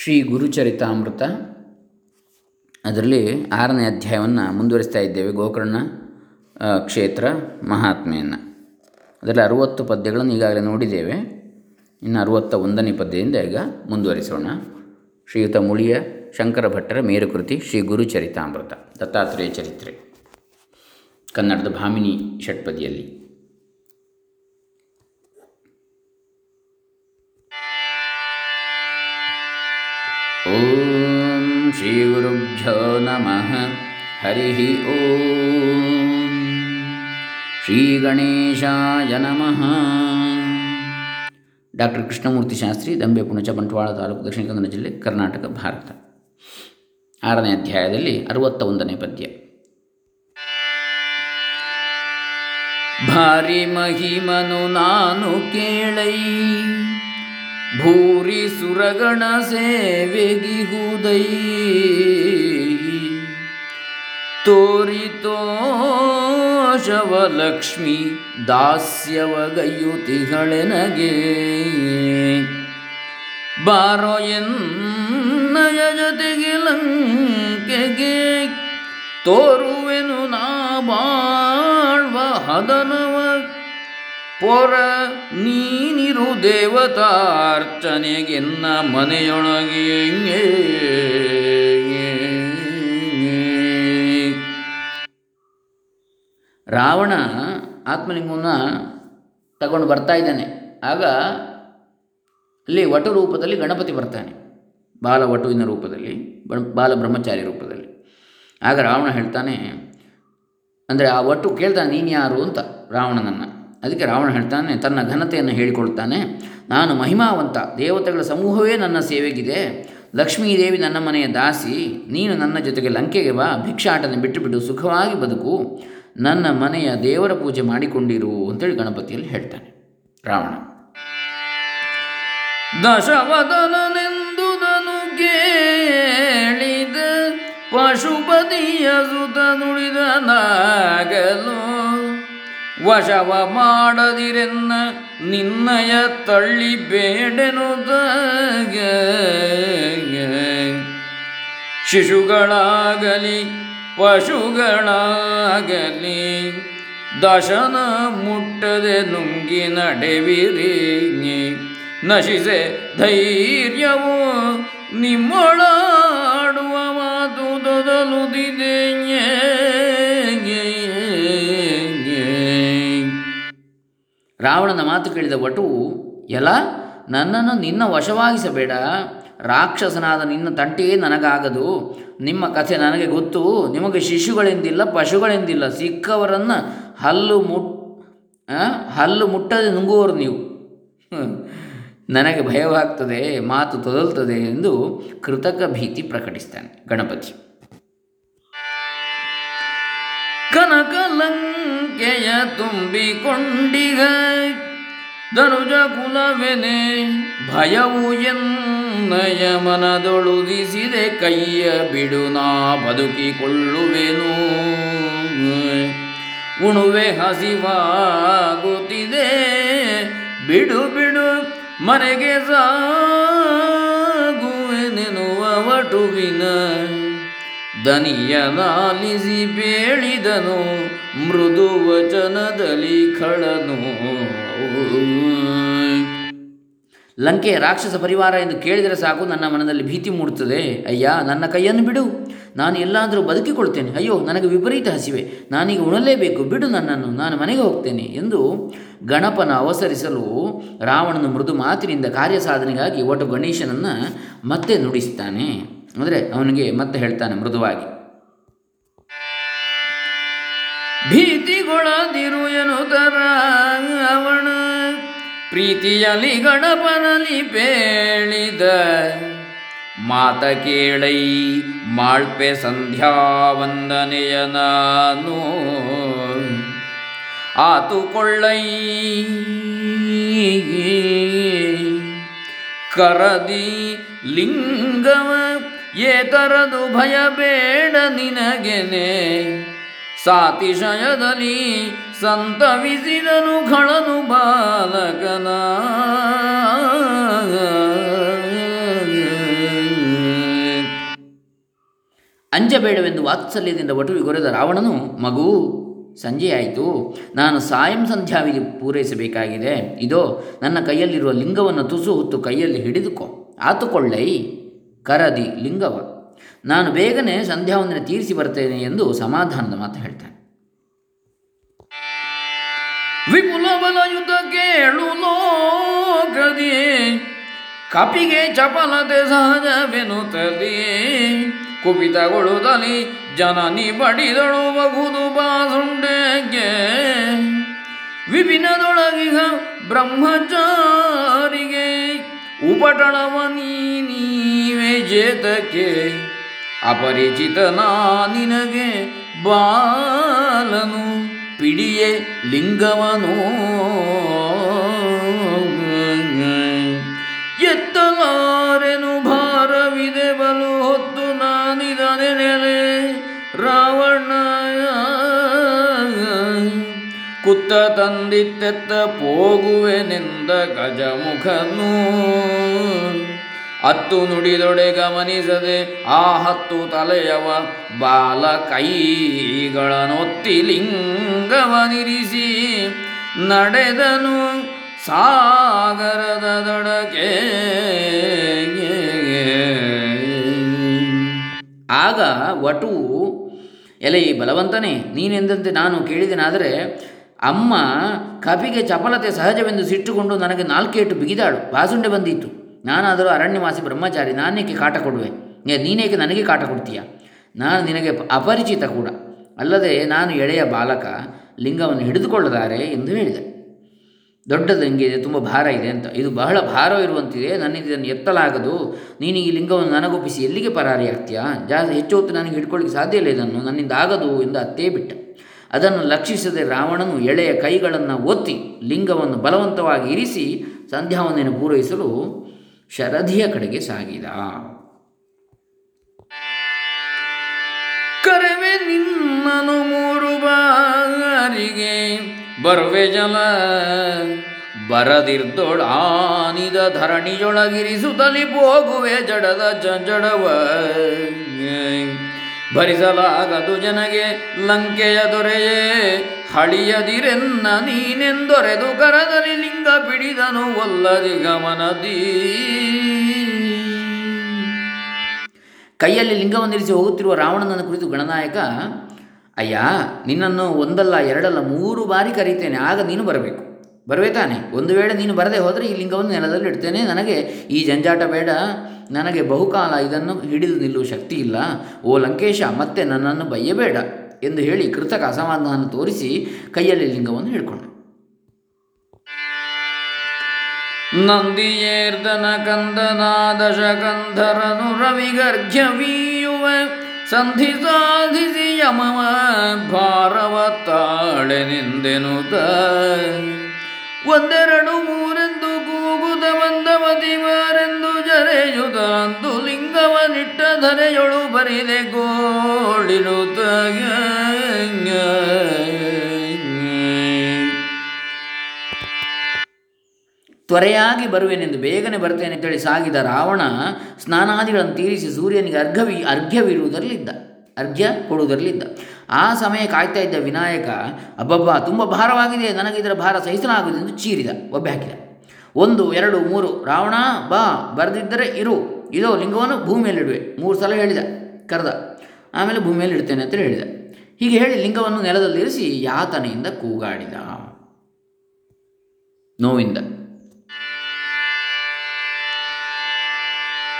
ಶ್ರೀ ಗುರುಚರಿತಾಮೃತ ಅದರಲ್ಲಿ 6ನೇ ಅಧ್ಯಾಯವನ್ನು ಮುಂದುವರಿಸ್ತಾ ಇದ್ದೇವೆ. ಗೋಕರ್ಣ ಕ್ಷೇತ್ರ ಮಹಾತ್ಮೆಯನ್ನು ಅದರಲ್ಲಿ 60 ಪದ್ಯಗಳನ್ನು ಈಗಾಗಲೇ ನೋಡಿದ್ದೇವೆ. ಇನ್ನು 61ನೇ ಪದ್ಯದಿಂದ ಈಗ ಮುಂದುವರಿಸೋಣ. ಶ್ರೀಯುತ ಮುಳಿಯ ಶಂಕರ ಭಟ್ಟರ ಮೇರುಕೃತಿ ಶ್ರೀ ಗುರುಚರಿತಾಮೃತ ದತ್ತಾತ್ರೇಯ ಚರಿತ್ರೆ, ಕನ್ನಡದ ಭಾಮಿನಿ ಷಟ್ಪದಿಯಲ್ಲಿ. ಓಂ ಶ್ರೀ ಗುರುಭ್ಯೋ ನಮಃ. ಹರಿ ಓಂ. ಶ್ರೀ ಗಣೇಶಾಯ ನಮಃ. ಡಾಕ್ಟರ್ ಕೃಷ್ಣಮೂರ್ತಿ ಶಾಸ್ತ್ರಿ, ದಂಬೆ, ಪುಣಚ, ಬಂಟ್ವಾಳ ತಾಲೂಕು, ದಕ್ಷಿಣ ಕನ್ನಡ ಜಿಲ್ಲೆ, ಕರ್ನಾಟಕ, ಭಾರತ. 6ನೇ ಅಧ್ಯಾಯದಲ್ಲಿ 61ನೇ ಪದ್ಯ. ಭಾರಿ ಮಹಿಮನು ನಾನು ಕೇಳೈ, ಭೂರಿ ಸುರಗಣ ಸೇವೆಗಿಹುದೈ, ತೋರಿತೋ ಶವಲಕ್ಷ್ಮಿ ದಾಸ್ಯವಗಯುತಿಗಳೆನಗೆ, ಬಾರೋ ಎನ್ನಯ ಜೊತೆಗೆ ಲಂಕೆಗೆ, ತೋರುವೆನು ನಾ ಬಾಳ್ವ ಹದನವ, ಪೊರ ನೀನಿರು ದೇವತಾರ್ಚನೆಗೆ ನ ಮನೆಯೊಳಗೆ. ರಾವಣ ಆತ್ಮಲಿಂಗವನ್ನು ತಗೊಂಡು ಬರ್ತಾ ಇದ್ದಾನೆ. ಆಗ ಅಲ್ಲಿ ವಟು ರೂಪದಲ್ಲಿ ಗಣಪತಿ ಬರ್ತಾನೆ, ಬಾಲವಟುವಿನ ರೂಪದಲ್ಲಿ, ಬಾಲಬ್ರಹ್ಮಚಾರಿ ರೂಪದಲ್ಲಿ. ಆಗ ರಾವಣ ಹೇಳ್ತಾನೆ, ಅಂದರೆ ಆ ವಟು ಕೇಳ್ತಾನೆ ನೀನು ಯಾರು ಅಂತ ರಾವಣನನ್ನು. ಅದಕ್ಕೆ ರಾವಣ ಹೇಳ್ತಾನೆ, ತನ್ನ ಘನತೆಯನ್ನು ಹೇಳಿಕೊಳ್ತಾನೆ, ನಾನು ಮಹಿಮಾವಂತ, ದೇವತೆಗಳ ಸಮೂಹವೇ ನನ್ನ ಸೇವೆಗಿದೆ, ಲಕ್ಷ್ಮೀದೇವಿ ನನ್ನ ಮನೆಯ ದಾಸಿ, ನೀನು ನನ್ನ ಜೊತೆಗೆ ಲಂಕೆಗೆ ಬಾ, ಭಿಕ್ಷಾಟನೆ ಬಿಟ್ಟುಬಿಟ್ಟು ಸುಖವಾಗಿ ಬದುಕು, ನನ್ನ ಮನೆಯ ದೇವರ ಪೂಜೆ ಮಾಡಿಕೊಂಡಿರು ಅಂತೇಳಿ ಗಣಪತಿಯಲ್ಲಿ ಹೇಳ್ತಾನೆ ರಾವಣ. ದಶವದನನೆಂದುದನು ಕೇಳಿದ ಪಶುಪತಿಯ ಸುತನುಳಿದ ನಾಗಲು, ವಶವ ಮಾಡದಿರೆನ್ನ ನಿನ್ನಯ ತಳ್ಳಿ ಬೇಡನುದಾಗ, ಶಿಶುಗಳಾಗಲಿ ಪಶುಗಳಾಗಲಿ ದಶನ ಮುಟ್ಟದೆ ನುಂಗಿ ನಡೆವಿರಿ, ನಶಿಸೆ ಧೈರ್ಯವು ನಿಮ್ಮೊಳಾಡುವ ಮಾತು ದೊದಲುದಿದೆ. ರಾವಣನ ಮಾತು ಕೇಳಿದ ವಟು, ಎಲ್ಲ ನನ್ನನ್ನು ನಿನ್ನ ವಶವಾಗಿಸಬೇಡ, ರಾಕ್ಷಸನಾದ ನಿನ್ನ ತಂಟೆಯೇ ನನಗಾಗದು, ನಿಮ್ಮ ಕಥೆ ನನಗೆ ಗೊತ್ತು, ನಿಮಗೆ ಶಿಶುಗಳೆಂದಿಲ್ಲ ಪಶುಗಳೆಂದಿಲ್ಲ, ಸಿಕ್ಕವರನ್ನು ಹಲ್ಲು ಮುಟ್ಟದೆ ನುಂಗುವವರು ನೀವು, ನನಗೆ ಭಯವಾಗ್ತದೆ, ಮಾತು ತೊದಲ್ತದೆ ಎಂದು ಕೃತಕ ಭೀತಿ ಪ್ರಕಟಿಸ್ತಾನೆ ಗಣಪತಿ. ಕನಕಲಂಕೆಯ ತುಂಬಿಕೊಂಡಿಗ ಧನುಜ ಕುಲವೆನೆ ಭಯವು ಎನ್ನಯ ಮನದೊಳುದಿಸಿದೆ, ಕೈಯ ಬಿಡು ನಾ ಬದುಕಿಕೊಳ್ಳುವೆನು, ಉಣುವೆ ಹಸಿವಾಗುತ್ತಿದೆ ಬಿಡು ಬಿಡು ಮನೆಗೆ ಸಾಗುವೆನೆನ್ನುವ ವಟುವಿನ ದನಿಯ ನಾಲಿಸಿ ಬೇಳಿದನು ಮೃದು ವಚನದಲ್ಲಿ ಖಳನು. ಲಂಕೆಯ ರಾಕ್ಷಸ ಪರಿವಾರ ಎಂದು ಕೇಳಿದರೆ ಸಾಕು ನನ್ನ ಮನದಲ್ಲಿ ಭೀತಿ ಮೂಡುತ್ತದೆ. ಅಯ್ಯ ನನ್ನ ಕೈಯನ್ನು ಬಿಡು, ನಾನು ಎಲ್ಲಾದರೂ ಬದುಕಿಕೊಳ್ತೇನೆ, ಅಯ್ಯೋ ನನಗೆ ವಿಪರೀತ ಹಸಿವೆ, ನಾನೀಗ ಉಣಲೇಬೇಕು, ಬಿಡು ನನ್ನನ್ನು, ನಾನು ಮನೆಗೆ ಹೋಗ್ತೇನೆ ಎಂದು ಗಣಪನ ಅವಸರಿಸಲು ರಾವಣನ ಮೃದು ಮಾತಿನಿಂದ ಕಾರ್ಯಸಾಧನೆಗಾಗಿ ಒಟ್ಟು ಗಣೇಶನನ್ನು ಮತ್ತೆ ನುಡಿಸ್ತಾನೆ. ಅಂದರೆ ಅವನಿಗೆ ಮತ್ತೆ ಹೇಳ್ತಾನೆ ಮೃದುವಾಗಿ, ಭೀತಿಗೊಳದಿರು ಎನ್ನುವಣ ಪ್ರೀತಿಯಲಿ ಗಣಪನಲಿ ಬೇಳಿದ, ಮಾತ ಕೇಳೈ ಮಾಳ್ಪೆ ಸಂಧ್ಯಾ ವಂದನೆಯ ನಾನು, ಆತುಕೊಳ್ಳೈ ಕರದಿ ಲಿಂಗವ ಏತರದು ಭಯ ಬೇಡ ನಿನಗೆನೆ, ಸಾತಿಶಯದಲ್ಲಿ ಸಂತವಿಸಿದನು ಖಳನು ಬಾಲಕನ. ಲಂಚ ಬೇಡವೆಂದು ವಾತ್ಸಲ್ಯದಿಂದ ವಟುವಿಗೊರೆದ ರಾವಣನು, ಮಗು ಸಂಜೆಯಾಯಿತು, ನಾನು ಸಾಯಂ ಸಂಧ್ಯಾವಿಗೆ ಪೂರೈಸಬೇಕಾಗಿದೆ, ಇದೋ ನನ್ನ ಕೈಯಲ್ಲಿರುವ ಲಿಂಗವನ್ನು ತುಸು ಹೊತ್ತು ಕೈಯಲ್ಲಿ ಹಿಡಿದುಕೋ, ಆತುಕೊಳ್ಳೈ ಕರದಿ ಲಿಂಗವ, ನಾನು ಬೇಗನೆ ಸಂಧ್ಯಾವಂದನೆ ತೀರಿಸಿ ಬರ್ತೇನೆ ಎಂದು ಸಮಾಧಾನದ ಮಾತು ಹೇಳ್ತಾನೆ. ವಿಪುಲ ಬಲಯುತ ಕೇಳು ಲೋಕದಿಯೇ, ಕಪಿಗೆ ಚಪಲತೆ ಸಹಜವೆನುತ್ತದೆಯೇ, ಕುಪಿತಗೊಳ್ಳುತ್ತಲೇ ಜನನಿ ಬಡಿದಳು ಬಗುದು ಬಾಸುಂಡೆಗೆ, ವಿಪಿನದೊಳಗಿಹ ಬ್ರಹ್ಮಚಾರಿಗೆ ಉಪಟಳವ ನೀವೇ ಚೇತಕ್ಕೆ, ಅಪರಿಚಿತನ ನಿನಗೆ ಬಾಲನು ಪಿಡಿಯೇ ಲಿಂಗವನು, ಎತ್ತಲಾರೆನು ಭಾರವಿದೆ ಬಲು ಹೊತ್ತು ನಾನಿದನೆ ನೆಲೆ ರಾವಣ, ಕುತ್ತ ತಂದಿತ್ತೆತ್ತ ಪೋಗುವೆನೆಂದ ಗಜಮುಖನು, ಹತ್ತು ನುಡಿದೊಡೆ ಗಮನಿಸದೆ ಆ ಹತ್ತು ತಲೆಯವ ಬಾಲ ಕೈಗಳನ್ನೊತ್ತಿ ಲಿಂಗವನಿರಿಸಿ ನಡೆದನು ಸಾಗರದ ದಡಕ್ಕೆ. ಆಗ ವಟು, ಎಲೆ ಈ ಬಲವಂತನೇ, ನೀನೆಂದಂತೆ ನಾನು ಕೇಳಿದೆನಾದರೆ ಅಮ್ಮ ಕಪಿಗೆ ಚಪಲತೆ ಸಹಜವೆಂದು ಸಿಟ್ಟುಕೊಂಡು ನನಗೆ ನಾಲ್ಕೇಟು ಬಿಗಿದಾಳು, ಬಾಸುಂಡೆ ಬಂದಿತ್ತು, ನಾನಾದರೂ ಅರಣ್ಯವಾಸಿ ಬ್ರಹ್ಮಚಾರಿ, ನಾನೇಕೆ ಕಾಟ ಕೊಡುವೆ, ನೀನೇಕೆ ನನಗೆ ಕಾಟ ಕೊಡ್ತೀಯ, ನಾನು ನಿನಗೆ ಅಪರಿಚಿತ ಕೂಡ, ಅಲ್ಲದೆ ನಾನು ಎಳೆಯ ಬಾಲಕ, ಲಿಂಗವನ್ನು ಹಿಡಿದುಕೊಳ್ಳದಾರೆ ಎಂದು ಹೇಳಿದೆ. ದೊಡ್ಡದು ಹಿಂಗಿದೆ, ತುಂಬ ಭಾರ ಇದೆ ಅಂತ, ಇದು ಬಹಳ ಭಾರವಿರುವಂತಿದೆ, ನನ್ನಿಂದ ಇದನ್ನು ಎತ್ತಲಾಗದು, ನೀನು ಈ ಲಿಂಗವನ್ನು ನನಗೊಪ್ಪಿಸಿ ಎಲ್ಲಿಗೆ ಪರಾರಿಯಾಗ್ತೀಯಾ, ಜಾಸ್ತಿ ಹೆಚ್ಚು ಹೊತ್ತು ನನಗೆ ಹಿಡ್ಕೊಳ್ಳಿಕ್ಕೆ ಸಾಧ್ಯ ಇಲ್ಲ, ಇದನ್ನು ನನ್ನಿಂದ ಆಗದು ಎಂದು ಅತ್ತೇ ಬಿಟ್ಟ. ಅದನ್ನು ಲಕ್ಷಿಸದೆ ರಾವಣನು ಎಳೆಯ ಕೈಗಳನ್ನು ಒತ್ತಿ ಲಿಂಗವನ್ನು ಬಲವಂತವಾಗಿ ಇರಿಸಿ ಸಂಧ್ಯಾವಂದನೆಯನ್ನು ಪೂರೈಸಲು ಶರಧಿಯ ಕಡೆಗೆ ಸಾಗಿದ. ಕರವೆ ನಿನ್ನನು ಮೂರು ಬಾರಿಗೆ ಬರುವೆ ಜಲ ಬರದಿರ್ದೊಳ ಆನಿದ ಧರಣಿಯೊಳಗಿರಿಸುತ್ತಲಿ ಹೋಗುವೆ ಜಡದ ಜಡವ, ಭರಿಸಲಾಗದು ಜನಗೆ ಲಂಕೆಯ ದೊರೆಯೇ ಹಳಿಯದಿರೆನ್ನ ನೀನೆಂದೊರೆದು ಕರದಲ್ಲಿ ಲಿಂಗ ಪಿಡಿದನು ಒಲ್ಲದಿ ಗಮನದಿ. ಕೈಯಲ್ಲಿ ಲಿಂಗವನ್ನಿರಿಸಿ ಹೋಗುತ್ತಿರುವ ರಾವಣನನ್ನು ಕುರಿತು ಗಣನಾಯಕ, ಅಯ್ಯ ನಿನ್ನನ್ನು ಒಂದಲ್ಲ ಎರಡಲ್ಲ ಮೂರು ಬಾರಿ ಕರೀತೇನೆ, ಆಗ ನೀನು ಬರಬೇಕು, ಬರುವೆ ತಾನೆ, ಒಂದು ವೇಳೆ ನೀನು ಬರದೆ ಹೋದರೆ ಈ ಲಿಂಗವನ್ನು ನೆಲದಲ್ಲಿ ಇಡ್ತೇನೆ, ನನಗೆ ಈ ಜಂಜಾಟ ಬೇಡ, ನನಗೆ ಬಹುಕಾಲ ಇದನ್ನು ಹಿಡಿದು ನಿಲ್ಲುವ ಶಕ್ತಿ ಇಲ್ಲ, ಓ ಲಂಕೇಶ ಮತ್ತೆ ನನ್ನನ್ನು ಬಯ್ಯಬೇಡ ಎಂದು ಹೇಳಿ ಕೃತಕ ಅಸಮಾಧಾನ ತೋರಿಸಿ ಕೈಯಲ್ಲಿ ಲಿಂಗವನ್ನು ಹಿಡ್ಕೊಂಡ. ನಂದಿಯೇರ್ದನ ಕಂದನ ದಶಕಂಧರನು ರವಿಗರ್ಘ್ಯವೀಯುವ ಸಂಧಿ ಸಾಧಿಸಿ ಯಮವ ಭಾರವ ತಾಳೆನೆಂದೆನು, ಒಂದೆರಡು ಮೂರೆಂದು ಕೂಗುದ ಬಂದವತಿ ಮಾರೆಂದು ಜರೆಯುತ ಅಂದು ಲಿಂಗವನಿಟ್ಟ ಧರೆಯೊಳು ಬರಿದೆ ಗೋಳಿರುತ, ತ್ವರೆಯಾಗಿ ಬರುವೆನೆಂದು ಬೇಗನೆ ಬರ್ತೇನೆ ಅಂತೇಳಿ ಸಾಗಿದ ರಾವಣ ಸ್ನಾನಾದಿಗಳನ್ನು ತೀರಿಸಿ ಸೂರ್ಯನಿಗೆ ಅರ್ಘ್ಯವಿರುವುದರಲ್ಲಿದ್ದ, ಅರ್ಘ್ಯ ಕೊಡುವುದರಲ್ಲಿದ್ದ. ಆ ಸಮಯ ಕಾಯ್ತಾ ಇದ್ದ ವಿನಾಯಕ, ಅಬ್ಬಬ್ಬಾ ತುಂಬ ಭಾರವಾಗಿದೆ, ನನಗೆ ಇದರ ಭಾರ ಸಹಿಸಲಾಗುವುದೆಂದು ಚೀರಿದ, ಒಬ್ಬೆ ಹಾಕಿದ. ಒಂದು ಎರಡು ಮೂರು, ರಾವಣ ಬಾ, ಬರೆದಿದ್ದರೆ ಇರು, ಇದೋ ಲಿಂಗವನ್ನು ಭೂಮಿಯಲ್ಲಿಡುವೆ, ಮೂರು ಸಲ ಹೇಳಿದ, ಕರೆದ, ಆಮೇಲೆ ಭೂಮಿಯಲ್ಲಿ ಇಡ್ತೇನೆ ಅಂತ ಹೇಳಿದ. ಹೀಗೆ ಹೇಳಿ ಲಿಂಗವನ್ನು ನೆಲದಲ್ಲಿರಿಸಿ ಯಾತನೆಯಿಂದ ಕೂಗಾಡಿದ, ನೋವಿಂದ.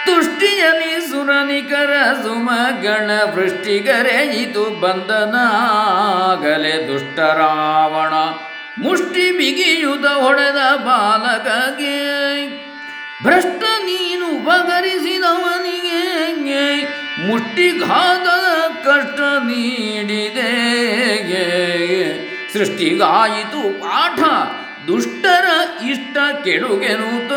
ತುಷ್ಟಿಯಲಿ ಸುರನಿಕರ ಸುಮಗಣ ವೃಷ್ಟಿಗರೆಯಿತು ಬಂಧನಾಗಲೆ ದುಷ್ಟರಾವಣ, ಮುಷ್ಟಿ ಬಿಗಿಯುತ ಹೊಡೆದ ಬಾಲಕಗೆ ಭ್ರಷ್ಟ ನೀನು ಉಪಕರಿಸಿದವನಿಗೆ ಮುಷ್ಟಿಘಾತದ ಕಷ್ಟ ನೀಡಿದೆ, ಸೃಷ್ಟಿಗಾಯಿತು ಪಾಠ ದುಷ್ಟರ ಇಷ್ಟ ಕೆಡುಗೆನುತ,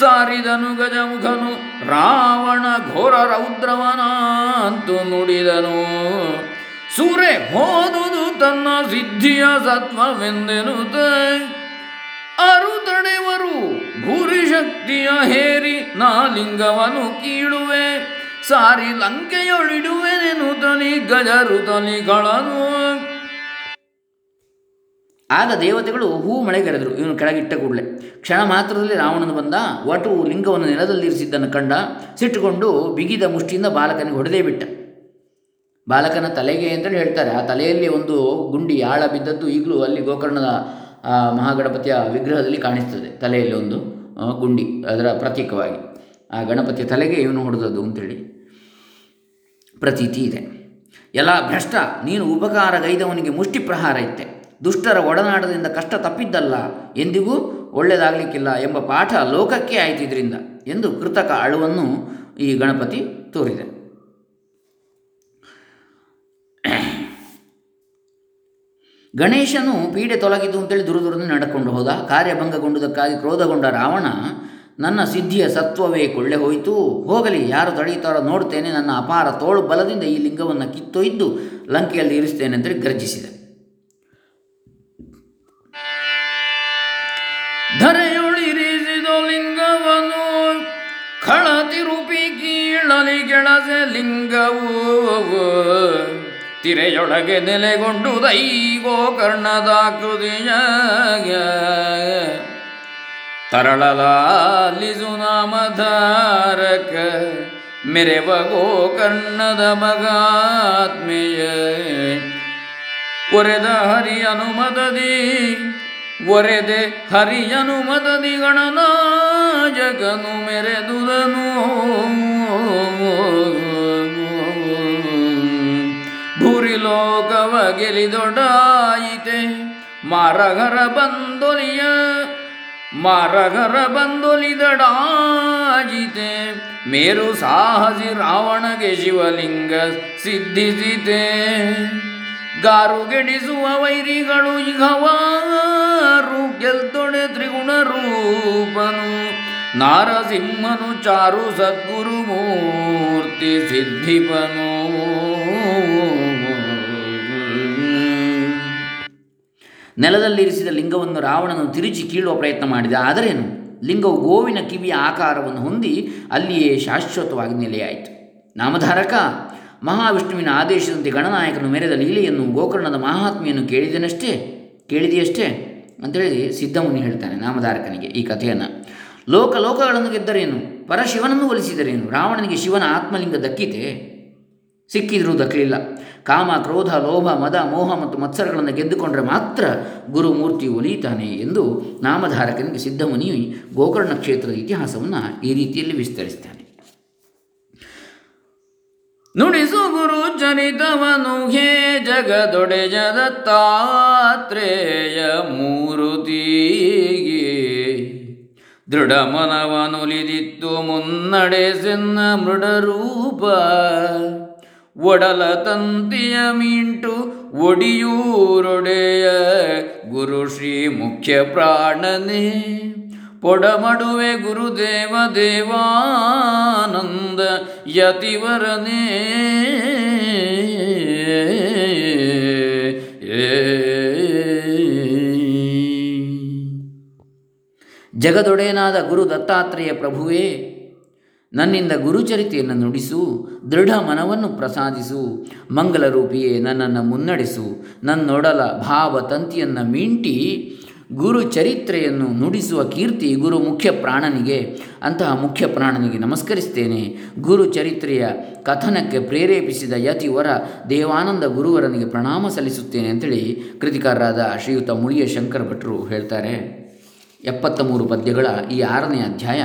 ಸಾರಿದನು ಗಜಮುಖನು ರಾವಣ ಘೋರ ರೌದ್ರವನಂತು ನುಡಿದನು, ಸೂರೆ ಹೋದುದು ತನ್ನ ಸಿದ್ಧಿಯ ಸತ್ವವೆಂದೆನು, ಅರು ತಡೆವರು ಭೂರಿ ಶಕ್ತಿಯ ಹೇರಿ ನಾ ಲಿಂಗವನ್ನು ಕೀಳುವೆ, ಸಾರಿ ಲಂಕೆಯೊಳಿಡುವೆನು ತನಿ ಗಜರು ತನಿ ಗಳನು. ಆಗ ದೇವತೆಗಳು ಹೂ ಮಳೆಗೆರೆದರು. ಇವನು ಕೆಳಗಿಟ್ಟ ಕೂಡಲೇ ಕ್ಷಣ ಮಾತ್ರದಲ್ಲಿ ರಾವಣನು ಬಂದ. ವಟು ಲಿಂಗವನ್ನು ನೆಲದಲ್ಲಿರಿಸಿದ್ದನ್ನು ಕಂಡ. ಸಿಟ್ಟುಕೊಂಡು ಬಿಗಿದ ಮುಷ್ಟಿಯಿಂದ ಬಾಲಕನಿಗೆ ಹೊಡೆದೇ ಬಿಟ್ಟ. ಬಾಲಕನ ತಲೆಗೆ ಅಂತೇಳಿ ಹೇಳ್ತಾರೆ. ಆ ತಲೆಯಲ್ಲಿ ಒಂದು ಗುಂಡಿ ಆಳ ಬಿದ್ದದ್ದು ಈಗಲೂ ಅಲ್ಲಿ ಗೋಕರ್ಣದ ಮಹಾಗಣಪತಿಯ ವಿಗ್ರಹದಲ್ಲಿ ಕಾಣಿಸ್ತದೆ. ತಲೆಯಲ್ಲಿ ಒಂದು ಗುಂಡಿ, ಅದರ ಪ್ರತೀಕವಾಗಿ ಆ ಗಣಪತಿಯ ತಲೆಗೆ ಇವನು ಹೊಡೆದದ್ದು ಅಂತೇಳಿ ಪ್ರತೀತಿ ಇದೆ. ಎಲ್ಲ ಭ್ರಷ್ಟ ನೀನು ಉಪಕಾರಗೈದವನಿಗೆ ಮುಷ್ಟಿ ಪ್ರಹಾರ ಇತ್ತೆ. ದುಷ್ಟರ ಒಡನಾಟದಿಂದ ಕಷ್ಟ ತಪ್ಪಿದ್ದಲ್ಲ, ಎಂದಿಗೂ ಒಳ್ಳೆಯದಾಗಲಿಕ್ಕಿಲ್ಲ ಎಂಬ ಪಾಠ ಲೋಕಕ್ಕೆ ಆಯಿತು ಇದರಿಂದ ಎಂದು ಕೃತಕ ಅಳುವನ್ನು ಈ ಗಣಪತಿ ತೋರಿದೆ. ಗಣೇಶನು ಪೀಡೆ ತೊಲಗಿದ್ದು ಅಂತೇಳಿ ದುರದುರನ್ನು ನಡೆಕೊಂಡು ಹೋದ. ಕಾರ್ಯಭಂಗಗೊಂಡುದಕ್ಕಾಗಿ ಕ್ರೋಧಗೊಂಡ ರಾವಣ ನನ್ನ ಸಿದ್ಧಿಯ ಸತ್ವವೇ ಕೊಳ್ಳೆ ಹೋಯಿತು, ಹೋಗಲಿ ಯಾರು ತಡೆಯುತ್ತಾರೋ ನೋಡ್ತೇನೆ, ನನ್ನ ಅಪಾರ ತೋಳು ಬಲದಿಂದ ಈ ಲಿಂಗವನ್ನು ಕಿತ್ತೊಯ್ದು ಲಂಕೆಯಲ್ಲಿ ಇರಿಸ್ತೇನೆ ಅಂತೇಳಿ ಗರ್ಜಿಸಿದೆ. ಧರೆಯೊಳಿರಿಸಿದ ಲಿಂಗವನು ಖಳತಿರುಪಿ ಕೀಳಲಿ ಗೆಳಸೆ ಲಿಂಗವು ತಿರೆಯೊಳಗೆ ನೆಲೆಗೊಂಡು ದೈ ಗೋಕರ್ಣದ ಕೃತಿಯಾಗ ತರಳಲಾಲಿಸು ನಾಮಧಾರಕ ಮೆರೆವ ಗೋಕರ್ಣದ ಮಗಾತ್ಮೆಯ ಒರೆದ ಹರಿ ಅನುಮತದಿ ಒರೆದೆ ಹರಿ ಅನುಮತದಿ ಗಣನಾಯಕನು ಮೆರೆದುದನು ಭೂರಿ ಲೋಕವ ಗೆಲಿದೊಡಾಯಿತೆ ಮಾರಘರ ಬಂದೊಲಿಯ ಮಾರಘರ ಬಂದೊಲಿದಡಾಯಿತೆ ಮೇರು ಸಾಹಸಿ ರಾವಣಗೆ ಶಿವಲಿಂಗ ಸಿದ್ಧಿಸಿತೆ ಗಾರುಗೆಡಿಸುವ ವೈರಿಗಳು ಇಗವಾರು ಗೆಲ್ತೊಡೆ ತ್ರಿಗುಣ ರೂಪನು ನಾರಸಿಂಹನು ಚಾರು ಸದ್ಗುರು ಮೂರ್ತಿ ಸಿದ್ಧಿಪನು. ನೆಲದಲ್ಲಿರಿಸಿದ ಲಿಂಗವನ್ನು ರಾವಣನು ತಿರುಚಿ ಕೀಳುವ ಪ್ರಯತ್ನ ಮಾಡಿದ. ಆದರೇನು, ಲಿಂಗವು ಗೋವಿನ ಕಿವಿಯ ಆಕಾರವನ್ನು ಹೊಂದಿ ಅಲ್ಲಿಯೇ ಶಾಶ್ವತವಾಗಿ ನೆಲೆಯಾಯಿತು. ನಾಮಧಾರಕ ಮಹಾವಿಷ್ಣುವಿನ ಆದೇಶದಂತೆ ಗಣನಾಯಕನು ಮೆರೆದ ಲೀಲೆಯನ್ನು ಗೋಕರ್ಣದ ಮಹಾತ್ಮೆಯನ್ನು ಕೇಳಿದೆಯಷ್ಟೇ ಅಂತೇಳಿ ಸಿದ್ಧಮುನಿ ಹೇಳ್ತಾನೆ ನಾಮಧಾರಕನಿಗೆ ಈ ಕಥೆಯನ್ನು. ಲೋಕಗಳನ್ನು ಗೆದ್ದರೇನು, ಪರಶಿವನನ್ನು ಒಲಿಸಿದರೇನು, ರಾವಣನಿಗೆ ಶಿವನ ಆತ್ಮಲಿಂಗ ದಕ್ಕಿತೆ, ಸಿಕ್ಕಿದ್ರೂ ದಕ್ಕಲಿಲ್ಲ. ಕಾಮ, ಕ್ರೋಧ, ಲೋಭ, ಮದ, ಮೋಹ ಮತ್ತು ಮತ್ಸರಗಳನ್ನು ಗೆದ್ದುಕೊಂಡರೆ ಮಾತ್ರ ಗುರುಮೂರ್ತಿ ಒಲಿಯುತ್ತಾನೆ ಎಂದು ನಾಮಧಾರಕನಿಗೆ ಸಿದ್ಧಮುನಿ ಗೋಕರ್ಣ ಕ್ಷೇತ್ರದ ಇತಿಹಾಸವನ್ನು ಈ ರೀತಿಯಲ್ಲಿ ವಿಸ್ತರಿಸ್ತಾನೆ. ನುಡಿಸು ಗುರು ಚರಿತವನು ಹೇ ಜಗದೊಡೆಯ ದತ್ತಾತ್ರೇಯ ಮೂರುತಿಗೆ ದೃಢ ಮನವನುಲಿದಿತ್ತು ಮುನ್ನಡೆಸೆನ್ನ ಮೃಡರೂಪ ಒಡಲ ತಂತಿಯ ಮೀಂಟು ಒಡಿಯೂರೊಡೆಯ ಗುರು ಶ್ರೀ ಮುಖ್ಯ ಪ್ರಾಣನೇ ಪೊಡಮಡುವೆ ಗುರುದೇವ ದೇವಾನಂದ ಯತಿವರನೇ ಜಗದೊಡೆಯನಾದ ಗುರು ದತ್ತಾತ್ರೇಯ ಪ್ರಭುವೇ, ನನ್ನಿಂದ ಗುರುಚರಿತೆಯನ್ನು ನುಡಿಸು, ದೃಢ ಮನವನ್ನು ಪ್ರಸಾದಿಸು, ಮಂಗಲರೂಪಿಯೇ ನನ್ನನ್ನು ಮುನ್ನಡೆಸು, ನನ್ನೊಡಲ ಭಾವತಂತಿಯನ್ನು ಮೀಂಟಿ ಗುರುಚರಿತ್ರೆಯನ್ನು ನುಡಿಸುವ ಕೀರ್ತಿ ಗುರು ಮುಖ್ಯ ಪ್ರಾಣನಿಗೆ. ಅಂತಹ ಮುಖ್ಯ ಪ್ರಾಣನಿಗೆ ನಮಸ್ಕರಿಸ್ತೇನೆ. ಗುರುಚರಿತ್ರೆಯ ಕಥನಕ್ಕೆ ಪ್ರೇರೇಪಿಸಿದ ಯತಿವರ ದೇವಾನಂದ ಗುರುವರನಿಗೆ ಪ್ರಣಾಮ ಸಲ್ಲಿಸುತ್ತೇನೆ ಅಂತೇಳಿ ಕೃತಿಕಾರರಾದ ಶ್ರೀಯುತ ಮುಳಿಯ ಶಂಕರ ಭಟ್ಟರು ಹೇಳ್ತಾರೆ. 73 ಪದ್ಯಗಳ ಈ 6ನೇ ಅಧ್ಯಾಯ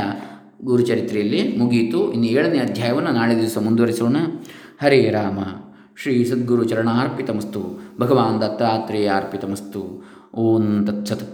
ಗುರುಚರಿತ್ರೆಯಲ್ಲಿ ಮುಗಿಯಿತು. ಇನ್ನು 7ನೇ ಅಧ್ಯಾಯವನ್ನು ನಾಳೆ ದಿವಸ ಮುಂದುವರಿಸೋಣ. ಹರೇ ರಾಮ. ಶ್ರೀ ಸದ್ಗುರು ಚರಣಾರ್ಪಿತಮಸ್ತು. ಭಗವಾನ್ ದತ್ತಾತ್ರೇಯ ಅರ್ಪಿತಮಸ್ತು. ಓಂ ತತ್ಸತ್.